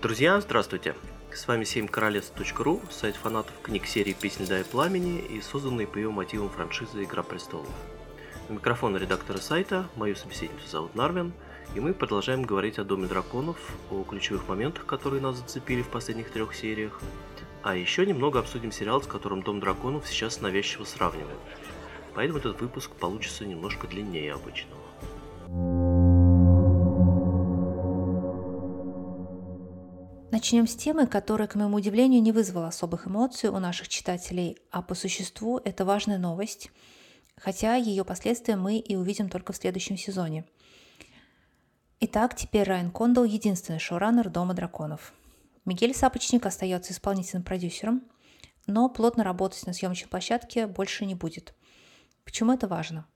Друзья, здравствуйте! С вами 7королевств.ру, сайт фанатов книг серии «Песнь Льда и Пламени» и созданный по ее мотивам франшизы «Игра престолов». У микрофона редактора сайта, мою собеседницу зовут Нарвин, и мы продолжаем говорить о Доме драконов, о ключевых моментах, которые нас зацепили в последних трех сериях, а еще немного обсудим сериал, с которым Дом драконов сейчас навязчиво сравнивают. Поэтому этот выпуск получится немножко длиннее обычного. Начнем с темы, которая, к моему удивлению, не вызвала особых эмоций у наших читателей, а по существу это важная новость, хотя ее последствия мы и увидим только в следующем сезоне. Итак, теперь Райан Кондал – единственный шоураннер «Дома драконов». Мигель Сапочник остается исполнительным продюсером, но плотно работать на съемочной площадке больше не будет. Почему это важно?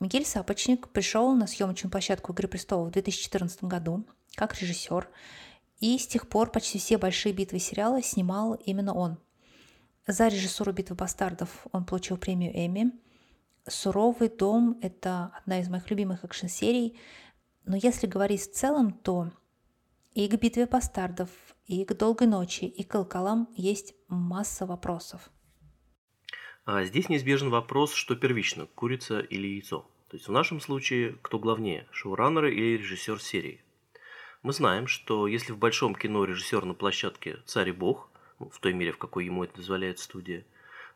Мигель Сапочник пришел на съемочную площадку «Игры престолов» в 2014 году как режиссер, и с тех пор почти все большие битвы сериала снимал именно он. За режиссуру «Битвы бастардов» он получил премию Эмми. «Суровый дом» — это одна из моих любимых экшн-серий, но если говорить в целом, то и к «Битве бастардов», и к «Долгой ночи», и к «Колоколам» есть масса вопросов. Здесь неизбежен вопрос, что первично, курица или яйцо. То есть в нашем случае, кто главнее, шоураннеры или режиссер серии. Мы знаем, что если в большом кино режиссер на площадке царь и бог, в той мере, в какой ему это дозволяет студия,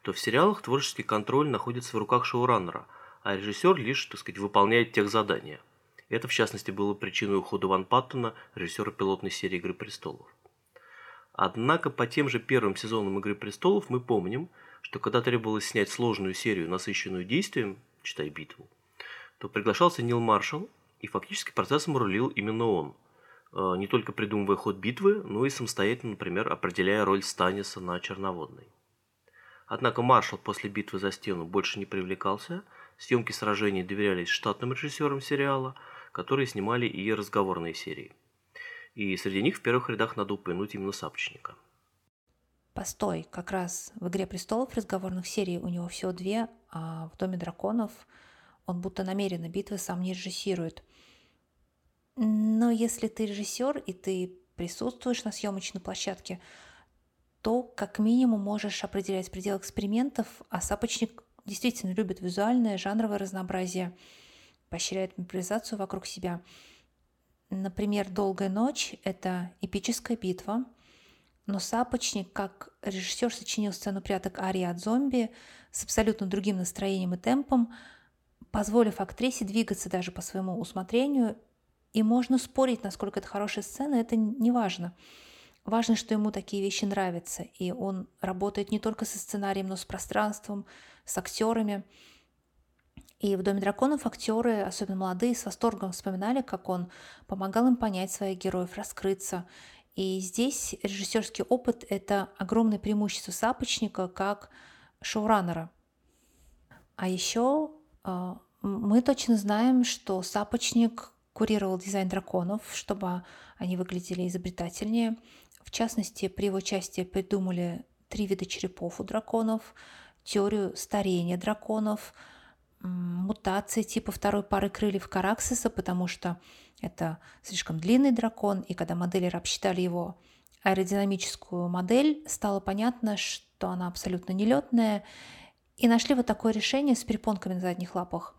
то в сериалах творческий контроль находится в руках шоураннера, а режиссер лишь, так сказать, выполняет техзадания. Это, в частности, было причиной ухода Ван Паттена, режиссера пилотной серии «Игры престолов». Однако по тем же первым сезонам «Игры престолов» мы помним, что когда требовалось снять сложную серию, насыщенную действием, читай битву, то приглашался Нил Маршалл, и фактически процессом рулил именно он, не только придумывая ход битвы, но и самостоятельно, например, определяя роль Станниса на Черноводной. Однако Маршалл после битвы за стену больше не привлекался, съемки сражений доверялись штатным режиссерам сериала, которые снимали и разговорные серии. И среди них в первых рядах надо упомянуть именно Сапочника. Постой, как раз в «Игре престолов» разговорных серий у него всего две, а в «Доме драконов» он будто намеренно битвы сам не режиссирует. Но если ты режиссер и ты присутствуешь на съемочной площадке, то как минимум можешь определять предел экспериментов, а Сапочник действительно любит визуальное, жанровое разнообразие, поощряет импровизацию вокруг себя. Например, «Долгая ночь» — это эпическая битва, но Сапочник, как режиссер, сочинил сцену пряток Арии от зомби с абсолютно другим настроением и темпом, позволив актрисе двигаться даже по своему усмотрению, и можно спорить, насколько это хорошая сцена, это не важно. Важно, что ему такие вещи нравятся, и он работает не только со сценарием, но с пространством, с актерами. И в «Доме драконов» актеры, особенно молодые, с восторгом вспоминали, как он помогал им понять своих героев, раскрыться. И здесь режиссерский опыт – это огромное преимущество Сапочника как шоураннера. А еще мы точно знаем, что Сапочник курировал дизайн драконов, чтобы они выглядели изобретательнее. В частности, при его части придумали 3 вида черепов у драконов, теорию старения драконов, мутации типа второй пары крыльев Караксиса, потому что это слишком длинный дракон, и когда моделеры обсчитали его аэродинамическую модель, стало понятно, что она абсолютно нелетная, и нашли вот такое решение с перепонками на задних лапах.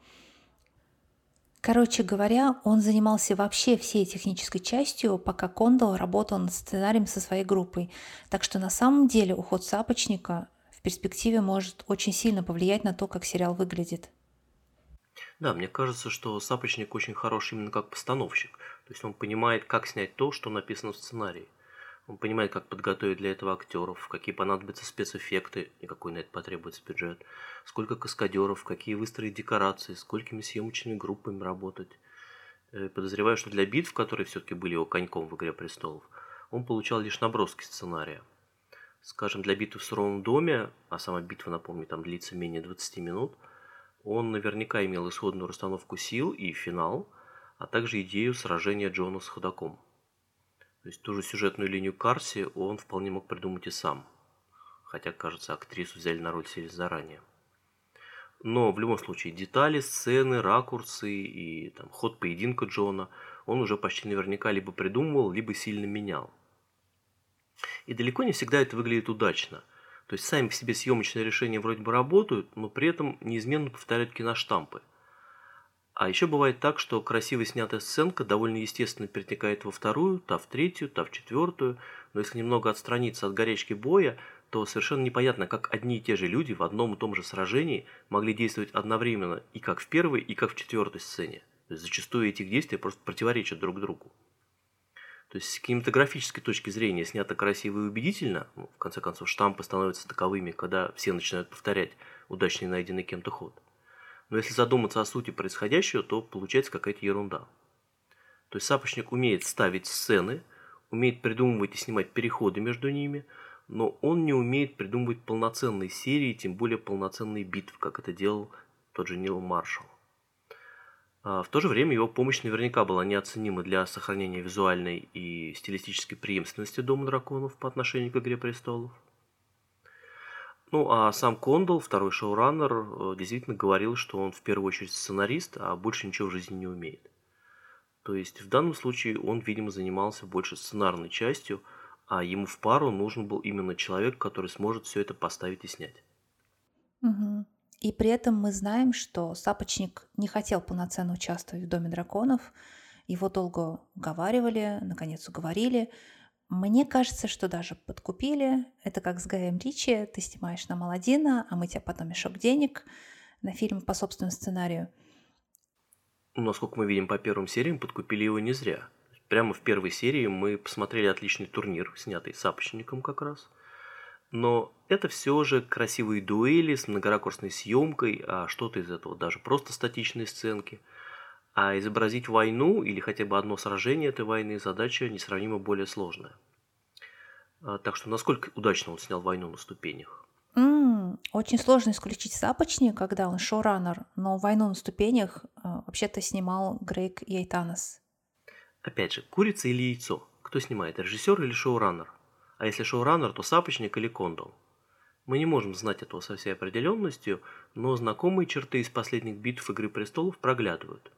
Короче говоря, он занимался вообще всей технической частью, пока Кондал работал над сценарием со своей группой, так что на самом деле уход Сапочника в перспективе может очень сильно повлиять на то, как сериал выглядит. Да, мне кажется, что Сапочник очень хорош именно как постановщик. То есть он понимает, как снять то, что написано в сценарии. Он понимает, как подготовить для этого актеров, какие понадобятся спецэффекты, и какой на это потребуется бюджет, сколько каскадеров, какие выстроить декорации, сколькими съемочными группами работать. Подозреваю, что для битв, которые все-таки были его коньком в «Игре престолов», он получал лишь наброски сценария. Скажем, для битвы в «Суровом доме», а сама битва, напомню, там длится менее 20 минут, он наверняка имел исходную расстановку сил и финал, а также идею сражения Джона с ходоком. То есть ту же сюжетную линию Карси он вполне мог придумать и сам. Хотя, кажется, актрису взяли на роль серии заранее. Но в любом случае детали, сцены, ракурсы и ход поединка Джона он уже почти наверняка либо придумывал, либо сильно менял. И далеко не всегда это выглядит удачно. То есть сами по себе съемочные решения вроде бы работают, но при этом неизменно повторяют киноштампы. А еще бывает так, что красиво снятая сценка довольно естественно перетекает во вторую, та в третью, та в четвертую. Но если немного отстраниться от горячки боя, то совершенно непонятно, как одни и те же люди в одном и том же сражении могли действовать одновременно и как в первой, и как в четвертой сцене. То есть зачастую этих действий просто противоречат друг другу. То есть с кинематографической точки зрения снято красиво и убедительно, ну, в конце концов штампы становятся таковыми, когда все начинают повторять удачный найденный кем-то ход. Но если задуматься о сути происходящего, то получается какая-то ерунда. То есть Сапочник умеет ставить сцены, умеет придумывать и снимать переходы между ними, но он не умеет придумывать полноценные серии, тем более полноценные битвы, как это делал тот же Нил Маршалл. В то же время его помощь наверняка была неоценима для сохранения визуальной и стилистической преемственности Дома драконов по отношению к Игре престолов. Ну а сам Кондал, второй шоураннер, действительно говорил, что он в первую очередь сценарист, а больше ничего в жизни не умеет. То есть в данном случае он, видимо, занимался больше сценарной частью, а ему в пару нужен был именно человек, который сможет все это поставить и снять. Угу. И при этом мы знаем, что Сапочник не хотел полноценно участвовать в «Доме драконов». Его долго уговаривали, наконец уговорили. Мне кажется, что даже подкупили. Это как с Гаем Ричи. Ты снимаешь нам Аладдина, а мы тебе потом мешок денег на фильм по собственному сценарию. Насколько мы видим по первым сериям, подкупили его не зря. Прямо в первой серии мы посмотрели отличный турнир, снятый Сапочником как раз. Но это все же красивые дуэли с многоракурсной съемкой, а что-то из этого даже просто статичные сценки. А изобразить войну или хотя бы одно сражение этой войны задача несравнимо более сложная. Так что насколько удачно он снял «Войну на ступенях»? Очень сложно исключить Сапочника, когда он шоураннер, но «Войну на ступенях» вообще-то снимал Грегг Яйтанос. Опять же, курица или яйцо? Кто снимает, режиссер или шоураннер? А если шоураннер, то Сапочник или Кондал? Мы не можем знать этого со всей определенностью, но знакомые черты из последних битв «Игры престолов» проглядывают.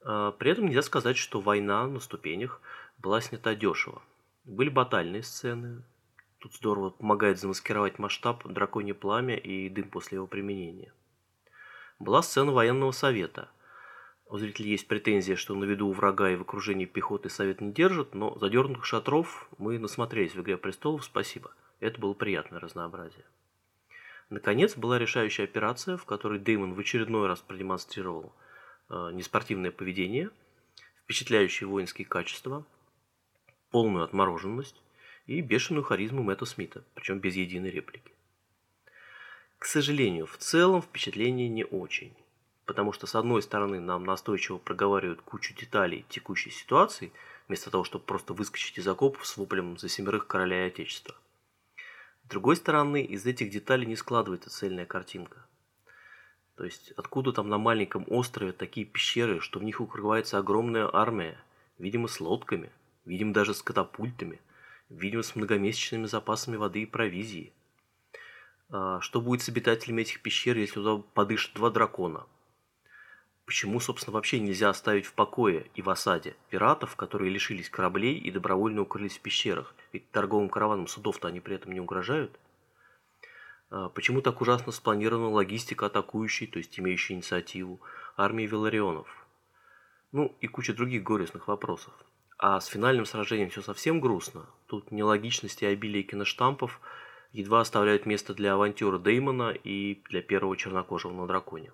При этом нельзя сказать, что «Война на ступенях» была снята дешево. Были батальные сцены. Тут здорово помогает замаскировать масштаб «Драконье пламя» и дым после его применения. Была сцена военного совета. У зрителей есть претензия, что на виду у врага и в окружении пехоты совет не держит, но задернутых шатров мы насмотрелись в «Игре престолов», спасибо. Это было приятное разнообразие. Наконец, была решающая операция, в которой Дэймон в очередной раз продемонстрировал неспортивное поведение, впечатляющие воинские качества, полную отмороженность и бешеную харизму Мэтта Смита, причем без единой реплики. К сожалению, в целом впечатление не очень. Потому что, с одной стороны, нам настойчиво проговаривают кучу деталей текущей ситуации, вместо того, чтобы просто выскочить из окопов с воплем за 7 короля и отечества. С другой стороны, из этих деталей не складывается цельная картинка. То есть, откуда там на маленьком острове такие пещеры, что в них укрывается огромная армия, видимо, с лодками, видимо, даже с катапультами, видимо, с многомесячными запасами воды и провизии. Что будет с обитателями этих пещер, если туда подышат 2 дракона? Почему, собственно, вообще нельзя оставить в покое и в осаде пиратов, которые лишились кораблей и добровольно укрылись в пещерах? Ведь торговым караванам судов-то они при этом не угрожают. Почему так ужасно спланирована логистика атакующей, то есть имеющей инициативу, армии Веларионов? Ну и куча других горестных вопросов. А с финальным сражением все совсем грустно. Тут нелогичности и обилие киноштампов едва оставляют место для авантюры Дэймона и для первого чернокожего на драконе.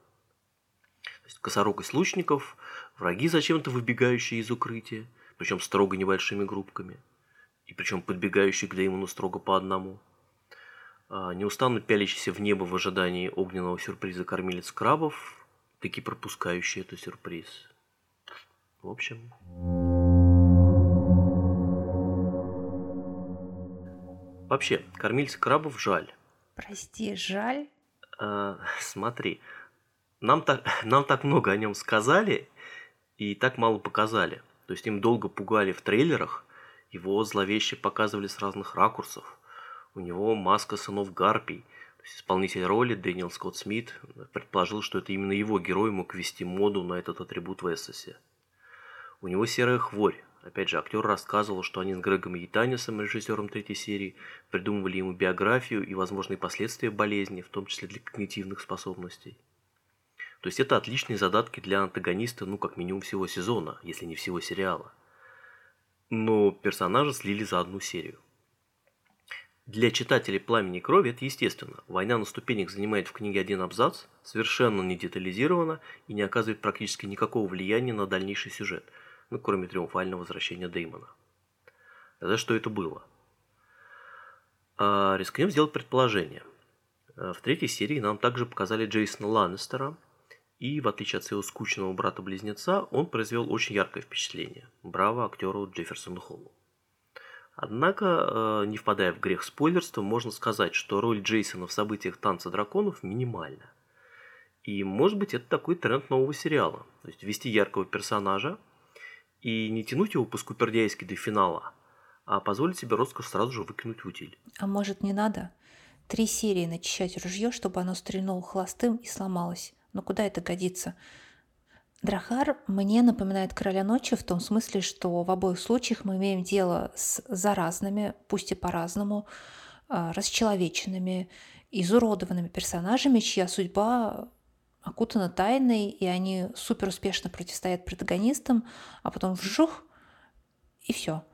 То есть косорог из лучников, враги зачем-то выбегающие из укрытия, причем строго небольшими группками, и причем подбегающие к Дэймону строго по одному, неустанно пялящийся в небо в ожидании огненного сюрприза кормилец крабов, таки пропускающие этот сюрприз. В общем... Вообще, кормильца крабов жаль. Прости, жаль? Смотри... Нам так много о нем сказали и так мало показали. То есть им долго пугали в трейлерах, его зловеще показывали с разных ракурсов. У него маска сынов Гарпий. То есть исполнитель роли Дэниел Скотт Смит предположил, что это именно его герой мог ввести моду на этот атрибут в Эссосе. У него серая хворь, Опять же, актер рассказывал, что они с Греггом Яйтаносом, режиссером третьей серии, придумывали ему биографию и возможные последствия болезни, в том числе для когнитивных способностей. То есть это отличные задатки для антагониста, ну как минимум всего сезона, если не всего сериала. Но персонажа слили за одну серию. Для читателей «Пламени и крови» это естественно. «Война на ступенях» занимает в книге один абзац, совершенно не детализирована и не оказывает практически никакого влияния на дальнейший сюжет, ну, кроме триумфального возвращения Дэймона. Тогда что это было? Рискнем сделать предположение. В третьей серии нам также показали Джейсона Ланнистера, и в отличие от своего скучного брата-близнеца, он произвел очень яркое впечатление. Браво актеру Джефферсону Холлу. Однако, не впадая в грех спойлерства, можно сказать, что роль Джейсона в событиях «Танца драконов» минимальна. И, может быть, это такой тренд нового сериала. То есть ввести яркого персонажа и не тянуть его по-скупердяйски до финала, а позволить себе роскошь сразу же выкинуть в утиль. А может, не надо? 3 серии начищать ружье, чтобы оно стрельнуло холостым и сломалось. Но куда это годится? Драхар мне напоминает «Короля ночи» в том смысле, что в обоих случаях мы имеем дело с заразными, пусть и по-разному, расчеловеченными, изуродованными персонажами, чья судьба окутана тайной, и они супер успешно противостоят протагонистам, а потом вжух, и все.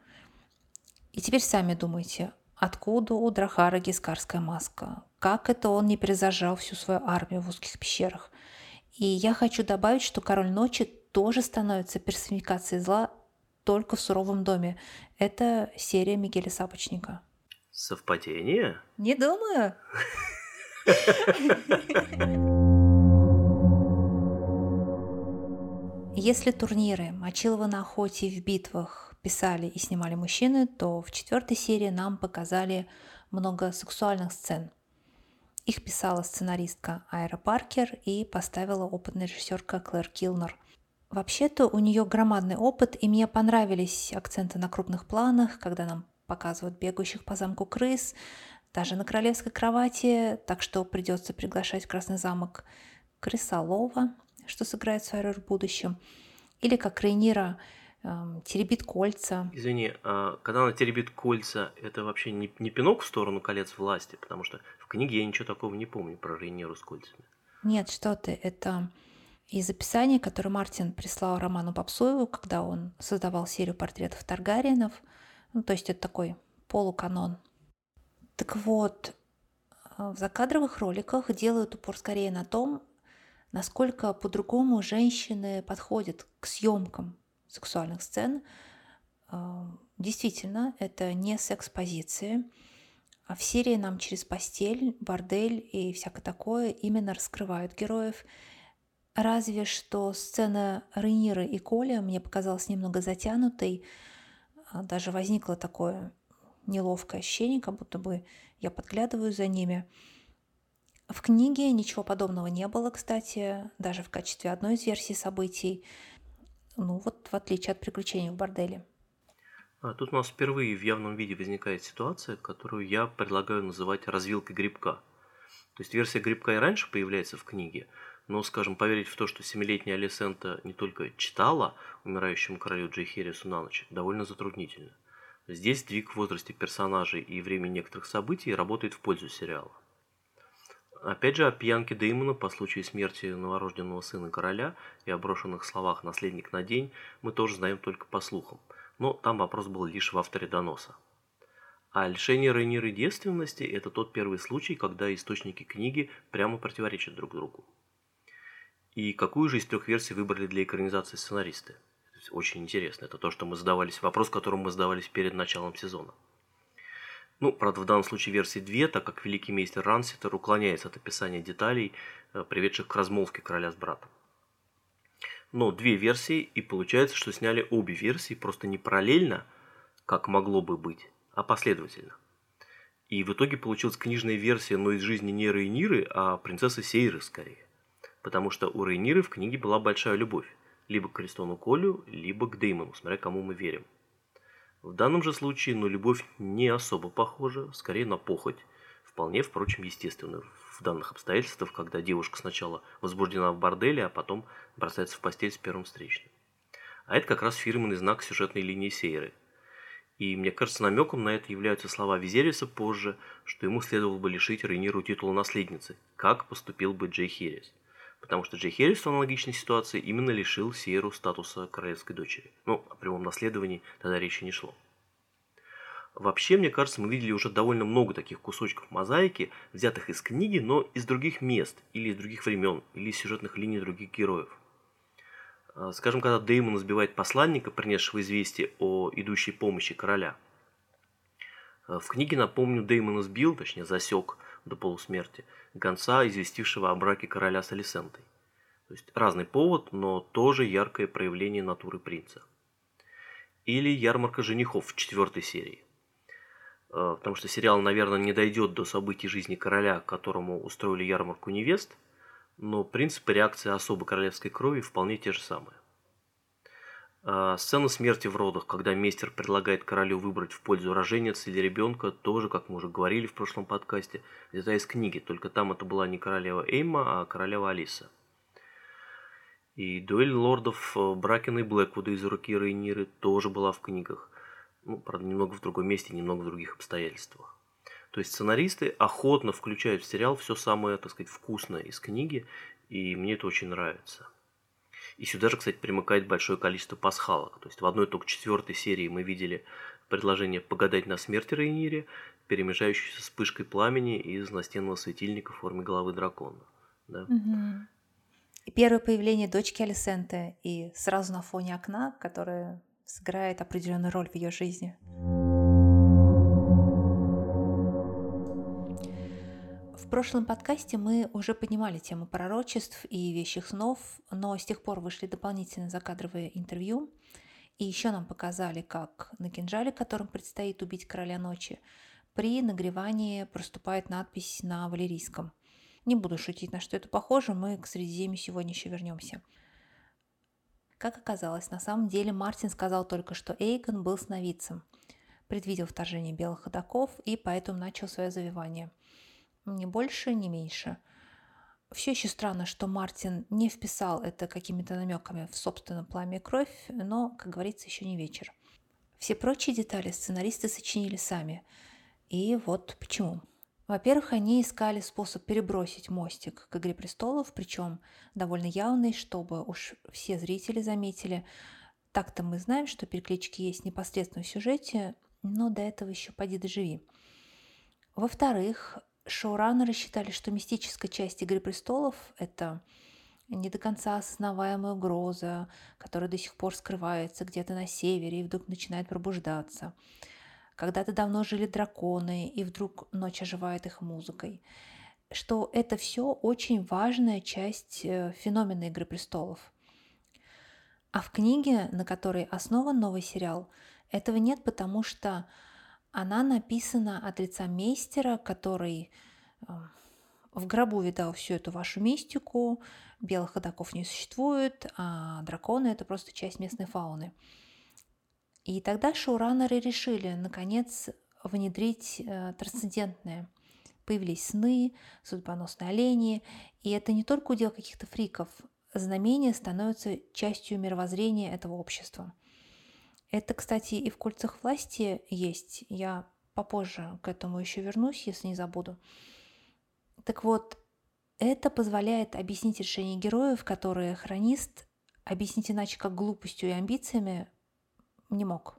И теперь сами думайте, откуда у Драхара гискарская маска? Как это он не перезажал всю свою армию в узких пещерах? И я хочу добавить, что «Король ночи» тоже становится персонификацией зла только в «Суровом доме». Это серия Мигеля Сапочника. Совпадение? Не думаю. Если турниры «Мочилова на охоте» в «Битвах» писали и снимали мужчины, то в 4-й серии нам показали много сексуальных сцен. Их писала сценаристка Айра Паркер и поставила опытная режиссерка Клэр Килнер. Вообще-то у нее громадный опыт, и мне понравились акценты на крупных планах, когда нам показывают бегающих по замку крыс, даже на королевской кровати, так что придется приглашать в Красный замок крысолова, что сыграет свою роль в будущем. Или как Рейнира теребит кольца. Извини, а когда она теребит кольца, это вообще не пинок в сторону колец власти, потому что в книге я ничего такого не помню про Рейниру с кольцами. Нет, что ты, это из описания, которое Мартин прислал Роману Попсуеву, когда он создавал серию портретов Таргариенов. Ну, то есть это такой полуканон. Так вот, в закадровых роликах делают упор скорее на том, насколько по-другому женщины подходят к съемкам сексуальных сцен. Действительно, это не секс-позиции. А в серии нам через постель, бордель и всякое такое именно раскрывают героев. Разве что сцена Рейниры и Коля мне показалась немного затянутой. Даже возникло такое неловкое ощущение, как будто бы я подглядываю за ними. В книге ничего подобного не было, кстати, даже в качестве одной из версий событий. Ну вот, в отличие от приключений в борделе. Тут у нас впервые в явном виде возникает ситуация, которую я предлагаю называть развилкой грибка. То есть версия грибка и раньше появляется в книге, но, скажем, поверить в то, что 7-летняя Алисента не только читала «Умирающему королю» Джей Херрису на ночь, довольно затруднительно. Здесь сдвиг в возрасте персонажей и времени некоторых событий работает в пользу сериала. Опять же, о пьянке Дэймона по случаю смерти новорожденного сына короля и о брошенных словах «наследник на день» мы тоже знаем только по слухам, но там вопрос был лишь в авторе доноса. А лишение Рейниры девственности – это тот первый случай, когда источники книги прямо противоречат друг другу. И какую же из 3 версий выбрали для экранизации сценаристы? Очень интересно, это то, что мы задавались, вопрос, которым мы задавались перед началом сезона. Ну, правда, в данном случае версии 2, так как великий мейстер Ранситер уклоняется от описания деталей, приведших к размолвке короля с братом. Но 2 версии, и получается, что сняли обе версии просто не параллельно, как могло бы быть, а последовательно. И в итоге получилась книжная версия, но из жизни не Рейниры, а принцессы Сейры скорее. Потому что у Рейниры в книге была большая любовь, либо к Кристону Колю, либо к Деймону, смотря кому мы верим. В данном же случае, но любовь не особо похожа, скорее на похоть, вполне, впрочем, естественную в данных обстоятельствах, когда девушка сначала возбуждена в борделе, а потом бросается в постель с первым встречным. А это как раз фирменный знак сюжетной линии Сейры. И, мне кажется, намеком на это являются слова Визериса позже, что ему следовало бы лишить Рейниру титула наследницы, как поступил бы Джей Херрис. Потому что Джей Херрис в аналогичной ситуации именно лишил Сейру статуса королевской дочери. Ну, о прямом наследовании тогда речи не шло. Вообще, мне кажется, мы видели уже довольно много таких кусочков мозаики, взятых из книги, но из других мест, или из других времен, или из сюжетных линий других героев. Скажем, когда Дэймон избивает посланника, принесшего известие о идущей помощи короля. В книге, напомню, Дэймон избил, точнее засек до полусмерти, гонца, известившего о браке короля с Алисентой. То есть разный повод, но тоже яркое проявление натуры принца. Или ярмарка женихов в 4 серии. Потому что сериал, наверное, не дойдет до событий жизни короля, которому устроили ярмарку невест, но принципы реакции особо королевской крови вполне те же самые. Сцена смерти в родах, когда мейстер предлагает королю выбрать в пользу роженец или ребенка, тоже, как мы уже говорили в прошлом подкасте, взята из книги, только там это была не королева Эйма, а королева Алиса. И дуэль лордов Бракена и Блэквуда из руки Рейниры тоже была в книгах, ну, правда, немного в другом месте, немного в других обстоятельствах. То есть сценаристы охотно включают в сериал все самое, так сказать, вкусное из книги, и мне это очень нравится. И сюда же, кстати, примыкает большое количество пасхалок. То есть в одной только 4 серии мы видели предложение погадать на смерть Рейнире, перемежающееся вспышкой пламени из настенного светильника в форме головы дракона. Да? Угу. И первое появление дочки Алисенты, и сразу на фоне окна, которое сыграет определенную роль в ее жизни. В прошлом подкасте мы уже поднимали тему пророчеств и вещих снов, но с тех пор вышли дополнительные закадровые интервью, и еще нам показали, как на кинжале, которым предстоит убить короля ночи, при нагревании проступает надпись на валерийском. Не буду шутить, на что это похоже, мы к Средиземью сегодня еще вернемся. Как оказалось, на самом деле Мартин сказал только, что Эйгон был сновидцем, предвидел вторжение белых ходоков и поэтому начал свое завивание. Ни больше, ни меньше. Все еще странно, что Мартин не вписал это какими-то намеками в собственном «Пламя и кровь», но, как говорится, еще не вечер. Все прочие детали сценаристы сочинили сами. И вот почему. Во-первых, они искали способ перебросить мостик к «Игре престолов», причем довольно явный, чтобы уж все зрители заметили. Так-то мы знаем, что переклички есть непосредственно в сюжете, но до этого еще поди доживи. Во-вторых, шоураннеры считали, что мистическая часть «Игры престолов» — это не до конца осознаваемая угроза, которая до сих пор скрывается где-то на севере и вдруг начинает пробуждаться. Когда-то давно жили драконы, и вдруг ночь оживает их музыкой. Что это все очень важная часть феномена «Игры престолов». А в книге, на которой основан новый сериал, этого нет, потому что она написана от лица мейстера, который в гробу видал всю эту вашу мистику, белых ходоков не существует, а драконы — это просто часть местной фауны. И тогда шоураннеры решили, наконец, внедрить трансцендентное. Появились сны, судьбоносные олени, и это не только удел каких-то фриков. Знамения становятся частью мировоззрения этого общества. Это, кстати, и в «Кольцах власти» есть. Я попозже к этому еще вернусь, если не забуду. Так вот, это позволяет объяснить решение героев, которые хронист объяснить иначе как глупостью и амбициями не мог.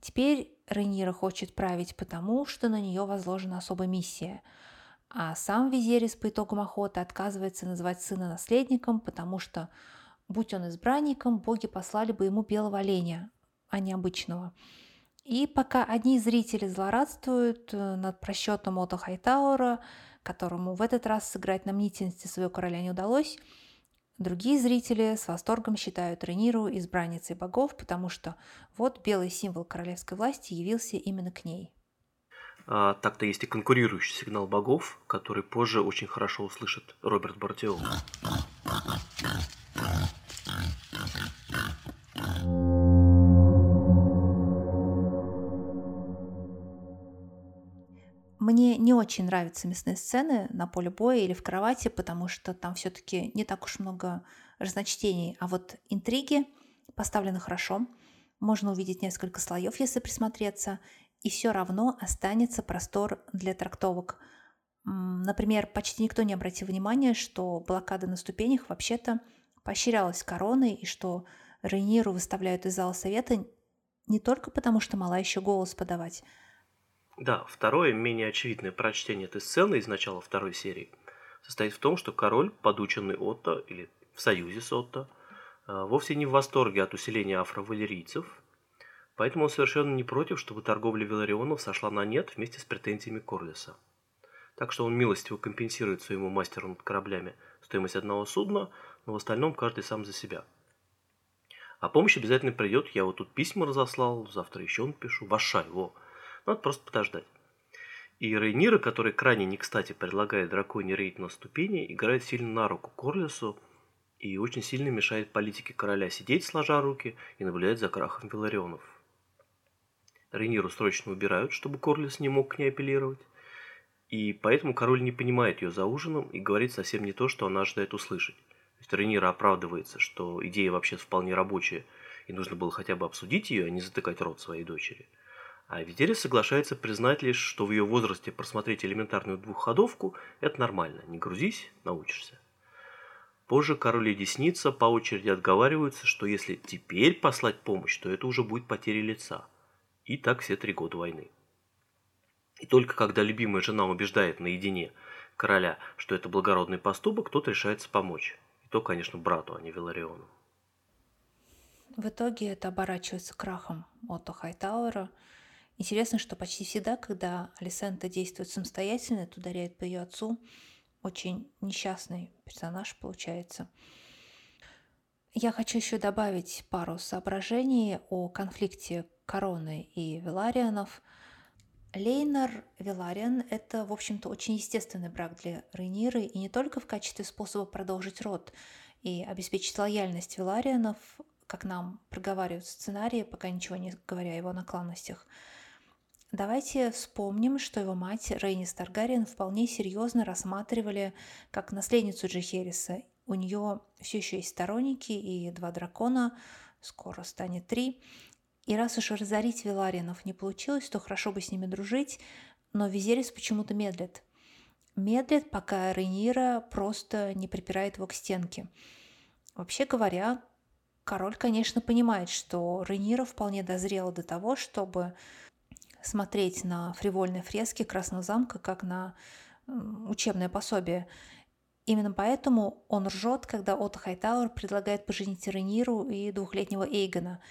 Теперь Рейнира хочет править потому, что на нее возложена особая миссия. А сам Визерис по итогам охоты отказывается называть сына наследником, потому что будь он избранником, боги послали бы ему белого оленя, а не обычного. И пока одни зрители злорадствуют над просчетом Отто Хайтауэра, которому в этот раз сыграть на мнительности своего короля не удалось, другие зрители с восторгом считают Рейниру избранницей богов, потому что вот белый символ королевской власти явился именно к ней. Так-то есть и конкурирующий сигнал богов, который позже очень хорошо услышит Роберт Баратеон. Мне не очень нравятся мясные сцены на поле боя или в кровати, потому что там все-таки не так уж много разночтений, а вот интриги, поставлено хорошо, можно увидеть несколько слоев, если присмотреться, и все равно останется простор для трактовок. Например, почти никто не обратил внимания, что блокада на ступенях вообще-то поощрялась короной, и что Рейниру выставляют из зала совета не только потому, что мала еще голос подавать. Да, второе, менее очевидное прочтение этой сцены из начала второй серии состоит в том, что король, подученный Отто, или в союзе с Отто, вовсе не в восторге от усиления афро-валерийцев, поэтому он совершенно не против, чтобы торговля Веларионов сошла на нет вместе с претензиями Корлиса. Так что он милостиво компенсирует своему мастеру над кораблями стоимость одного судна, но в остальном каждый сам за себя. А помощь обязательно придет, я вот тут письма разослал, завтра еще напишу, ваша его. Надо просто подождать. И Рейнира, который крайне не кстати предлагает драконий рейд на ступени, играет сильно на руку Корлису и очень сильно мешает политике короля сидеть сложа руки и наблюдать за крахом Веларионов. Рейниру срочно убирают, чтобы Корлис не мог к ней апеллировать. И поэтому король не понимает ее за ужином и говорит совсем не то, что она ожидает услышать. То есть Рейнира оправдывается, что идея вообще вполне рабочая, и нужно было хотя бы обсудить ее, а не затыкать рот своей дочери. А Витерис соглашается признать лишь, что в ее возрасте просмотреть элементарную двухходовку – это нормально, не грузись, научишься. Позже король и десница по очереди отговариваются, что если теперь послать помощь, то это уже будет потеря лица. И так все 3 года войны. И только когда любимая жена убеждает наедине короля, что это благородный поступок, тот решается помочь. И то, конечно, брату, а не Велариону. В итоге это оборачивается крахом Отто Хайтауэра. Интересно, что почти всегда, когда Алисента действует самостоятельно, это ударяет по ее отцу. Очень несчастный персонаж получается. Я хочу еще добавить пару соображений о конфликте короны и Веларионов. Лейнар Веларион – это, в общем-то, очень естественный брак для Рейниры, и не только в качестве способа продолжить род и обеспечить лояльность Веларионов, как нам проговаривают в сценарии, пока ничего не говоря о его наклонностях. Давайте вспомним, что его мать Рейнис Таргариен вполне серьезно рассматривали как наследницу Джихериса. У нее все еще есть сторонники и 2 дракона, скоро станет 3. И раз уж разорить Веларионов не получилось, то хорошо бы с ними дружить, но Визерис почему-то медлит. Медлит, пока Рейнира просто не припирает его к стенке. Вообще говоря, король, конечно, понимает, что Рейнира вполне дозрела до того, чтобы смотреть на фривольные фрески Красного замка как на учебное пособие. Именно поэтому он ржет, когда Отто Хайтауэр предлагает поженить Рейниру и 2-летнего Эйгона.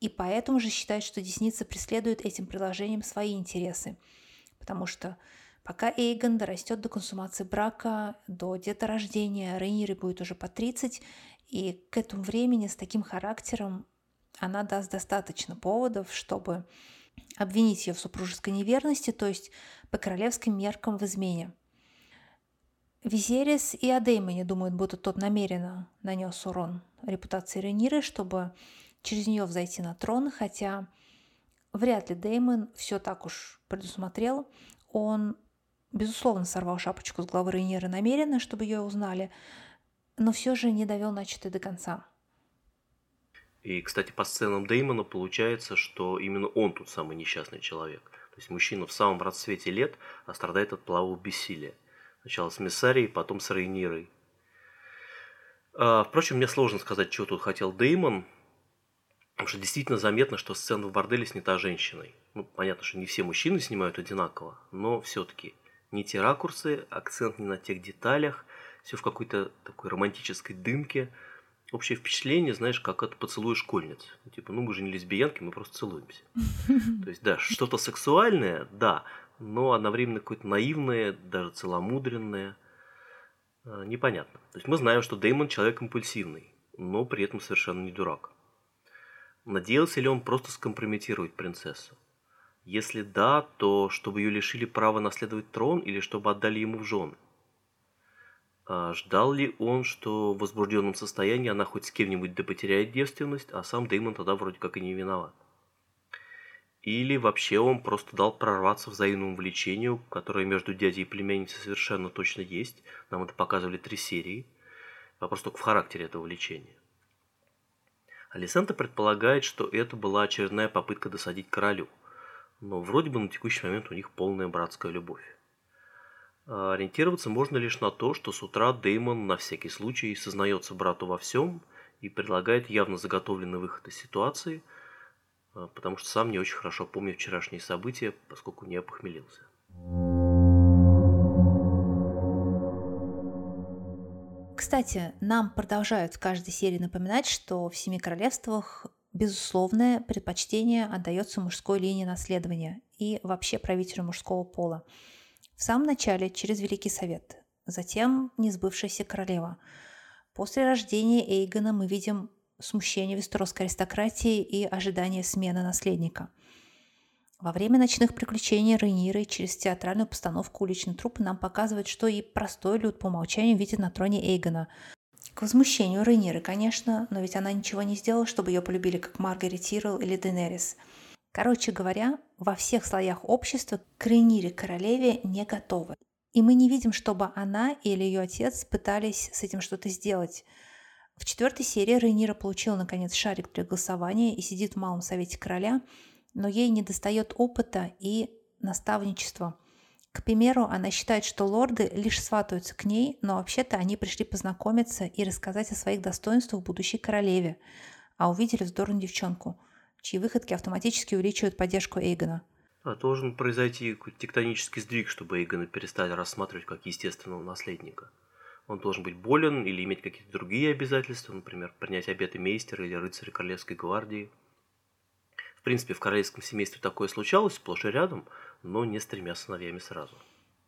И поэтому же считает, что десница преследует этим предложением свои интересы. Потому что пока Эйгон дорастет до консумации брака, до деторождения, Рейнире будет уже по 30, и к этому времени с таким характером она даст достаточно поводов, чтобы обвинить ее в супружеской неверности, то есть по королевским меркам в измене. Визерис и о Деймоне думают, будто тот намеренно нанес урон репутации Рейниры, чтобы через нее взойти на трон, хотя вряд ли Деймон все так уж предусмотрел. Он, безусловно, сорвал шапочку с головы Рейниры намеренно, чтобы ее узнали, но все же не довел начатое до конца. И, кстати, по сценам Деймона получается, что именно он тут самый несчастный человек. То есть мужчина в самом расцвете лет, а страдает от полового бессилия. Сначала с Мессарией, потом с Рейнирой. Впрочем, мне сложно сказать, чего тут хотел Деймон. Потому что действительно заметно, что сцена в борделе снята женщиной. Ну, понятно, что не все мужчины снимают одинаково, но все-таки не те ракурсы, акцент не на тех деталях, все в какой-то такой романтической дымке. Общее впечатление, знаешь, как от поцелуя школьниц. Типа, ну мы же не лесбиянки, мы просто целуемся. То есть, да, что-то сексуальное, да, но одновременно какое-то наивное, даже целомудренное. Непонятно. То есть мы знаем, что Деймон человек импульсивный, но при этом совершенно не дурак. Надеялся ли он просто скомпрометировать принцессу? Если да, то чтобы ее лишили права наследовать трон или чтобы отдали ему в жены? Ждал ли он, что в возбужденном состоянии она хоть с кем-нибудь допотеряет девственность, а сам Деймон тогда вроде как и не виноват? Или вообще он просто дал прорваться взаимному влечению, которое между дядей и племянницей совершенно точно есть, нам это показывали 3 серии, вопрос только в характере этого влечения. Алисента предполагает, что это была очередная попытка досадить королю, но вроде бы на текущий момент у них полная братская любовь. Ориентироваться можно лишь на то, что с утра Дэймон на всякий случай сознается брату во всем и предлагает явно заготовленный выход из ситуации, потому что сам не очень хорошо помню вчерашние события, поскольку не опохмелился. Кстати, нам продолжают в каждой серии напоминать, что в Семи Королевствах безусловное предпочтение отдается мужской линии наследования и вообще правителю мужского пола. В самом начале через Великий Совет, затем несбывшаяся королева. После рождения Эйгона мы видим смущение вестеросской аристократии и ожидание смены наследника. Во время ночных приключений Рейниры через театральную постановку «Уличный труп» нам показывают, что и простой люд по умолчанию видит на троне Эйгона. К возмущению Рейниры, конечно, но ведь она ничего не сделала, чтобы ее полюбили, как Маргарет Тирелл или Дейенерис. Короче говоря, во всех слоях общества к Рейнире-королеве не готовы. И мы не видим, чтобы она или ее отец пытались с этим что-то сделать. В 4 серии Рейнира получила, наконец, шарик для голосования и сидит в Малом Совете Короля, но ей недостает опыта и наставничества. К примеру, она считает, что лорды лишь сватаются к ней, но вообще-то они пришли познакомиться и рассказать о своих достоинствах будущей королеве, а увидели вздорную девчонку, чьи выходки автоматически увеличивают поддержку Эйгона. А должен произойти тектонический сдвиг, чтобы Эйгона перестали рассматривать как естественного наследника. Он должен быть болен или иметь какие-то другие обязательства, например, принять обеты мейстера или рыцаря королевской гвардии. В принципе, в королевском семействе такое случалось, сплошь и рядом, но не с 3 сыновьями сразу.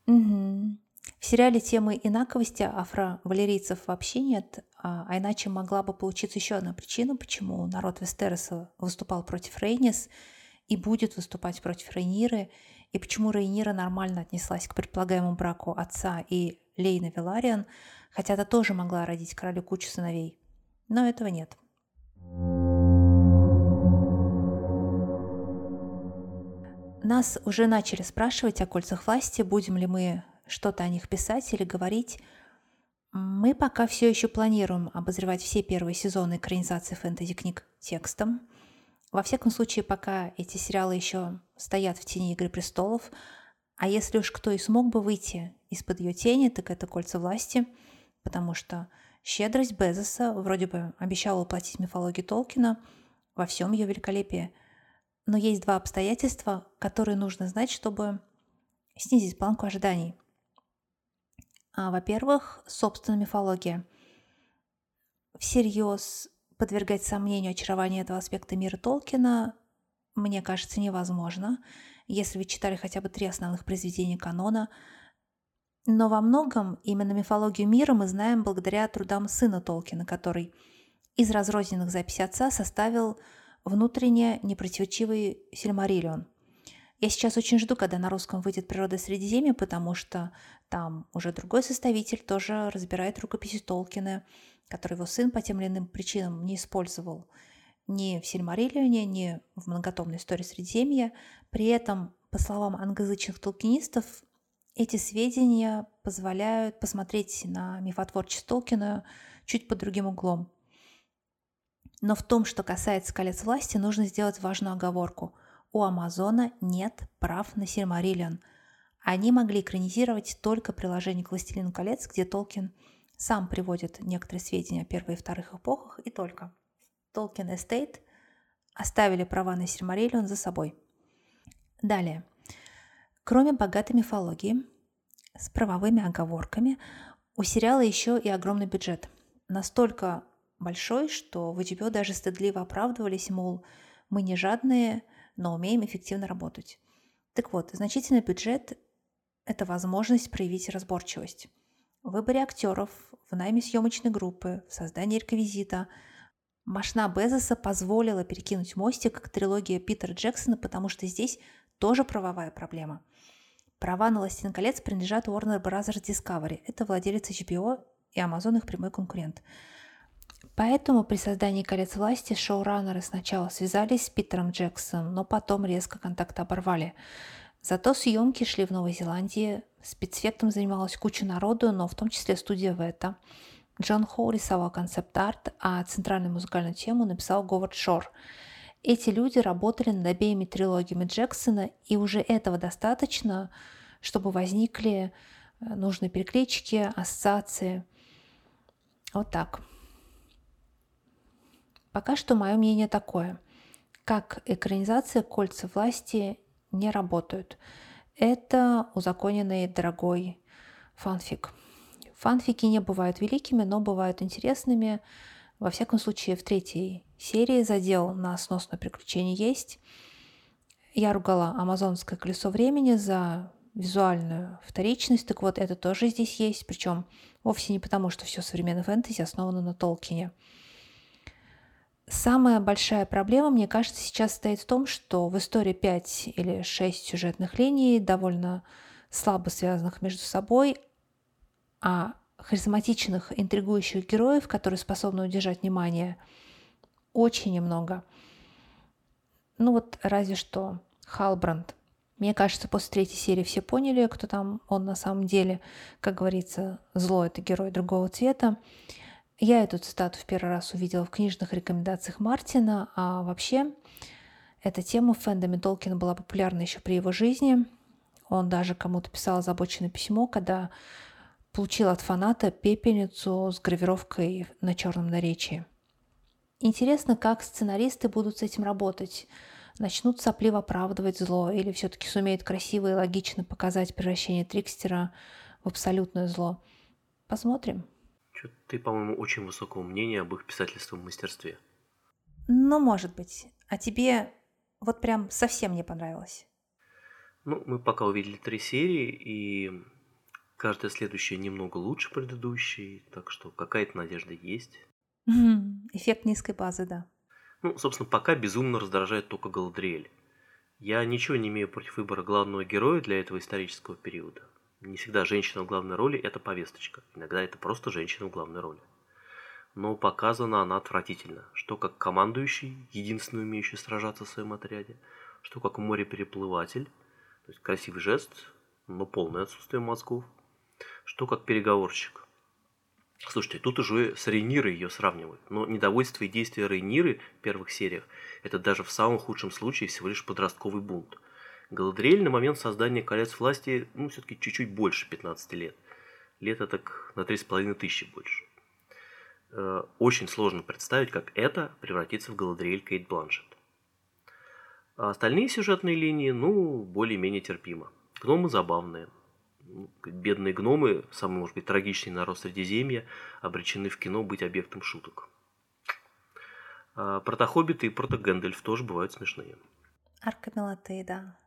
Угу. В сериале темы инаковости афро-валерийцев вообще нет, а иначе могла бы получиться еще одна причина, почему народ Вестероса выступал против Рейнис и будет выступать против Рейниры, и почему Рейнира нормально отнеслась к предполагаемому браку отца и Лейна Веларион, хотя та тоже могла родить королю кучу сыновей. Но этого нет. Нас уже начали спрашивать о кольцах власти, будем ли мы что-то о них писать или говорить. Мы пока все еще планируем обозревать все первые сезоны экранизации фэнтези-книг текстом. Во всяком случае, пока эти сериалы еще стоят в тени «Игры престолов», а если уж кто и смог бы выйти из-под ее тени, так это «Кольца власти», потому что щедрость Безоса вроде бы обещала воплотить мифологию Толкина во всем ее великолепии. Но есть 2 обстоятельства, которые нужно знать, чтобы снизить планку ожиданий. Во-первых, собственная мифология. Всерьез подвергать сомнению очарование этого аспекта мира Толкина, мне кажется, невозможно, если вы читали хотя бы 3 основных произведения канона. Но во многом именно мифологию мира мы знаем благодаря трудам сына Толкина, который из разрозненных записей отца составил внутренне непротиворечивый Сильмариллион. Я сейчас очень жду, когда на русском выйдет «Природа Средиземья», потому что там уже другой составитель тоже разбирает рукописи Толкина, который его сын по тем или иным причинам не использовал ни в «Сильмариллионе», ни в многотомной истории Средиземья. При этом, по словам англоязычных толкинистов, эти сведения позволяют посмотреть на мифотворчество Толкина чуть под другим углом. Но в том, что касается «Колец власти», нужно сделать важную оговорку. У Амазона нет прав на Сильмариллион. Они могли экранизировать только приложение к «Властелину колец», где Толкин сам приводит некоторые сведения о первой и вторых эпохах, и только. Толкин Estate оставили права на Сильмариллион за собой. Далее. Кроме богатой мифологии с правовыми оговорками, у сериала еще и огромный бюджет. Настолько большой, что в HBO даже стыдливо оправдывались, мол, мы не жадные, но умеем эффективно работать. Так вот, значительный бюджет – это возможность проявить разборчивость. В выборе актеров, в найме съемочной группы, в создании реквизита. Машина Безоса позволила перекинуть мостик к трилогии Питера Джексона, потому что здесь тоже правовая проблема. Права на «Властелин колец» принадлежат Warner Bros. Discovery. Это владелец HBO, и Amazon их прямой конкурент. Поэтому при создании «Колец власти» шоураннеры сначала связались с Питером Джексоном, но потом резко контакт оборвали. Зато съемки шли в Новой Зеландии, спецэффектом занималась куча народу, но в том числе студия Вета. Джон Хоу рисовал концепт-арт, а центральную музыкальную тему написал Говард Шор. Эти люди работали над обеими трилогиями Джексона, и уже этого достаточно, чтобы возникли нужные переклички, ассоциации. Вот так. Пока что мое мнение такое. Как экранизация «Кольца власти» не работают. Это узаконенный дорогой фанфик. Фанфики не бывают великими, но бывают интересными. Во всяком случае, в третьей серии задел на сносное приключение есть. Я ругала «Амазонское колесо времени» за визуальную вторичность. Так вот, это тоже здесь есть. Причем вовсе не потому, что все современное фэнтези основано на Толкине. Самая большая проблема, мне кажется, сейчас стоит в том, что в истории 5 или 6 сюжетных линий, довольно слабо связанных между собой, а харизматичных, интригующих героев, которые способны удержать внимание, очень немного. Ну вот разве что Халбранд. Мне кажется, после третьей серии все поняли, кто там он на самом деле. Как говорится, зло — это герой другого цвета. Я эту цитату в первый раз увидела в книжных рекомендациях Мартина, а вообще эта тема в фэндоме Толкина была популярна еще при его жизни. Он даже кому-то писал озабоченное письмо, когда получил от фаната пепельницу с гравировкой на черном наречии. Интересно, как сценаристы будут с этим работать. Начнут сопливо оправдывать зло или все-таки сумеют красиво и логично показать превращение Трикстера в абсолютное зло? Посмотрим. Ты, по-моему, очень высокого мнения об их писательском мастерстве. Ну, может быть. А тебе вот прям совсем не понравилось? Ну, мы пока увидели 3 серии, и каждая следующая немного лучше предыдущей, так что какая-то надежда есть. Эффект низкой базы, да. Ну, собственно, пока безумно раздражает только Галадриэль. Я ничего не имею против выбора главного героя для этого исторического периода. Не всегда женщина в главной роли – это повесточка. Иногда это просто женщина в главной роли. Но показана она отвратительно. Что как командующий, единственный умеющий сражаться в своем отряде, что как морепереплыватель, то есть красивый жест, но полное отсутствие мозгов, что как переговорщик. Слушайте, тут уже с Рейнирой ее сравнивают. Но недовольство и действия Рейниры в первых сериях – это даже в самом худшем случае всего лишь подростковый бунт. Галадриэль на момент создания «Колец власти» все-таки чуть-чуть больше 15 лет. Лето так на 3500 больше. Очень сложно представить, как это превратится в Галадриэль Кейт Бланшетт. А остальные сюжетные линии, более-менее терпимо. Гномы забавные. Бедные гномы, самый, может быть, трагичный народ Средиземья, обречены в кино быть объектом шуток. А протохоббиты и протогендальф тоже бывают смешные. Аркамелоты, да.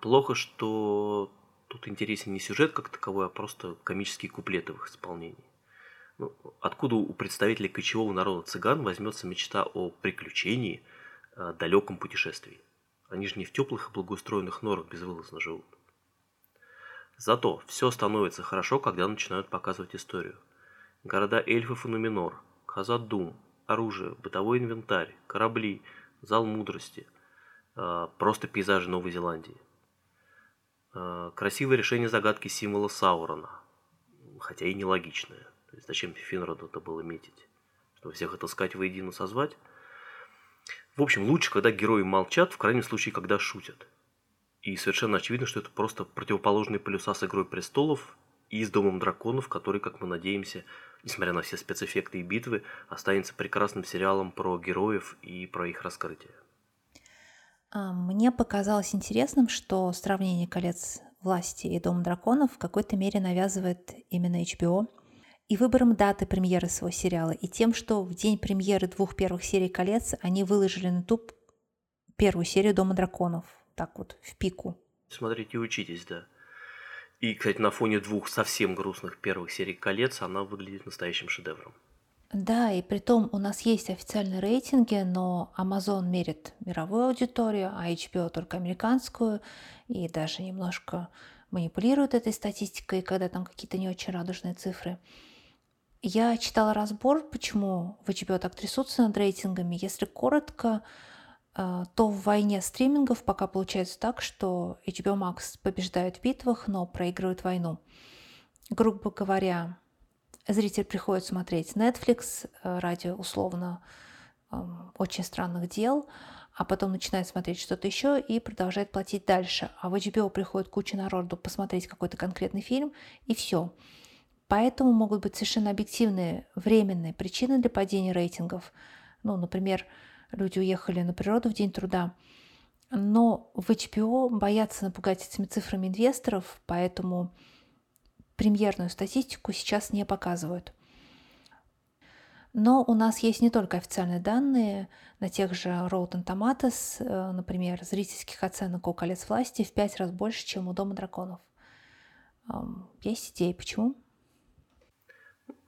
Плохо, что тут интересен не сюжет как таковой, а просто комические куплеты в их исполнении. Откуда у представителей кочевого народа цыган возьмется мечта о приключении, о далеком путешествии? Они же не в теплых и благоустроенных норах безвылазно живут. Зато все становится хорошо, когда начинают показывать историю. Города эльфов и Нуменор, Хазад-Дум, оружие, бытовой инвентарь, корабли, зал мудрости, просто пейзажи Новой Зеландии. Красивое решение загадки символа Саурона, хотя и нелогичное. То есть зачем Финроду это было метить? Чтобы всех отыскать, воедино созвать? В общем, лучше, когда герои молчат, в крайнем случае, когда шутят. И совершенно очевидно, что это просто противоположные полюса с «Игрой престолов» и с «Домом драконов», который, как мы надеемся, несмотря на все спецэффекты и битвы, останется прекрасным сериалом про героев и про их раскрытие. Мне показалось интересным, что сравнение «Колец власти» и «Дом драконов» в какой-то мере навязывает именно HBO. И выбором даты премьеры своего сериала, и тем, что в день премьеры 2 первых серий «Колец» они выложили на YouTube 1-ю серию «Дома драконов». Так вот, в пику. Смотрите и учитесь, да. И, кстати, на фоне 2 совсем грустных 1-х серий «Колец» она выглядит настоящим шедевром. Да, и притом у нас есть официальные рейтинги, но Amazon мерит мировую аудиторию, а HBO только американскую, и даже немножко манипулирует этой статистикой, когда там какие-то не очень радужные цифры. Я читала разбор, почему в HBO так трясутся над рейтингами. Если коротко, то в войне стримингов пока получается так, что HBO Max побеждает в битвах, но проигрывает войну. Грубо говоря, зритель приходит смотреть Netflix ради условно очень странных дел, а потом начинает смотреть что-то еще и продолжает платить дальше. А в HBO приходит куча народу посмотреть какой-то конкретный фильм, и все. Поэтому могут быть совершенно объективные временные причины для падения рейтингов. Ну, например, люди уехали на природу в день труда, но в HBO боятся напугать этими цифрами инвесторов, поэтому премьерную статистику сейчас не показывают. Но у нас есть не только официальные данные. На тех же Rotten Tomatoes, например, зрительских оценок у «Колец власти» в 5 раз больше, чем у «Дома драконов». Есть идеи, почему?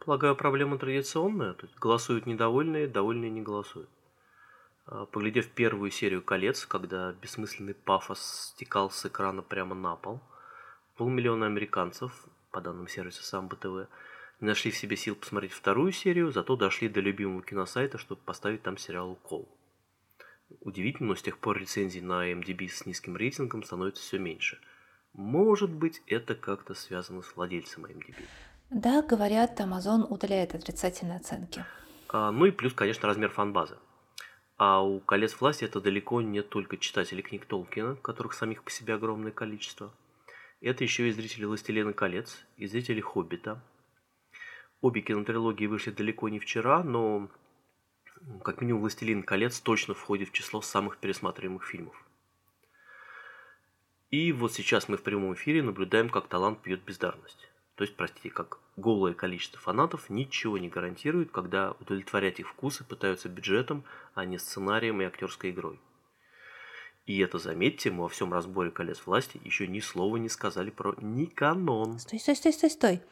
Полагаю, проблема традиционная. То есть голосуют недовольные, довольные не голосуют. Поглядев первую серию «Колец», когда бессмысленный пафос стекал с экрана прямо на пол, 500 000 американцев, по данным сервиса «Самбо ТВ», не нашли в себе сил посмотреть вторую серию, зато дошли до любимого киносайта, чтобы поставить там сериал «Укол». Удивительно, но с тех пор рецензий на IMDb с низким рейтингом становится все меньше. Может быть, это как-то связано с владельцем IMDb. Да, говорят, Amazon удаляет отрицательные оценки. Ну и плюс, конечно, размер фан-базы. А у «Колец власти» это далеко не только читатели книг Толкина, которых самих по себе огромное количество. Это еще и зрители «Властелина колец», и зрители «Хоббита». Обе кинотрилогии вышли далеко не вчера, но как минимум «Властелин колец» точно входит в число самых пересматриваемых фильмов. И вот сейчас мы в прямом эфире наблюдаем, как талант пьет бездарность. То есть, простите, как голое количество фанатов ничего не гарантирует, когда удовлетворять их вкусы пытаются бюджетом, а не сценарием и актерской игрой. И это, заметьте, мы во всем разборе «Колец власти» еще ни слова не сказали про Никанон. Стой.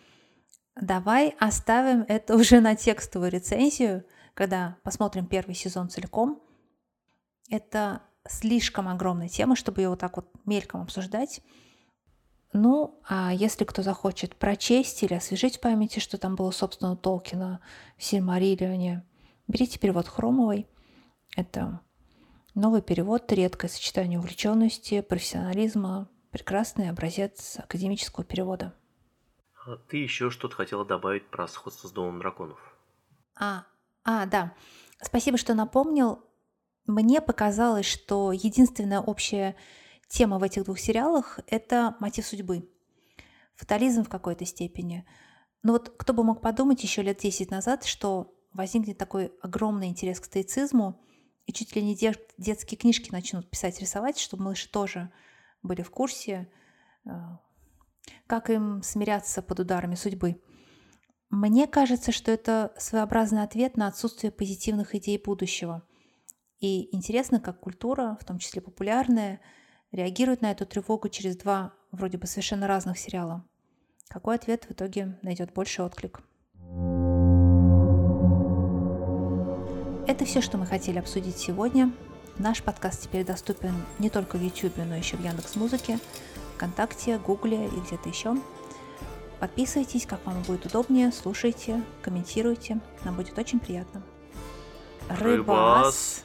Давай оставим это уже на текстовую рецензию, когда посмотрим первый сезон целиком. Это слишком огромная тема, чтобы ее вот так вот мельком обсуждать. Ну, а если кто захочет прочесть или освежить в памяти, что там было, собственно, у Толкина в «Сильмариллионе», берите перевод Хромовой. Это новый перевод, редкое сочетание увлеченности, профессионализма, прекрасный образец академического перевода. А ты еще что-то хотела добавить про сходство с «Домом драконов». Да. Спасибо, что напомнил. Мне показалось, что единственная общая тема в этих двух сериалах – это мотив судьбы. Фатализм в какой-то степени. Но вот кто бы мог подумать еще лет 10 назад, что возникнет такой огромный интерес к стоицизму, и чуть ли не детские книжки начнут писать, рисовать, чтобы малыши тоже были в курсе, как им смиряться под ударами судьбы. Мне кажется, что это своеобразный ответ на отсутствие позитивных идей будущего. И интересно, как культура, в том числе популярная, реагирует на эту тревогу через два вроде бы совершенно разных сериала. Какой ответ в итоге найдет больше отклик? Это все, что мы хотели обсудить сегодня. Наш подкаст теперь доступен не только в YouTube, но еще в Яндекс.Музыке, ВКонтакте, Гугле и где-то еще. Подписывайтесь, как вам будет удобнее, слушайте, комментируйте. Нам будет очень приятно. Рыбас!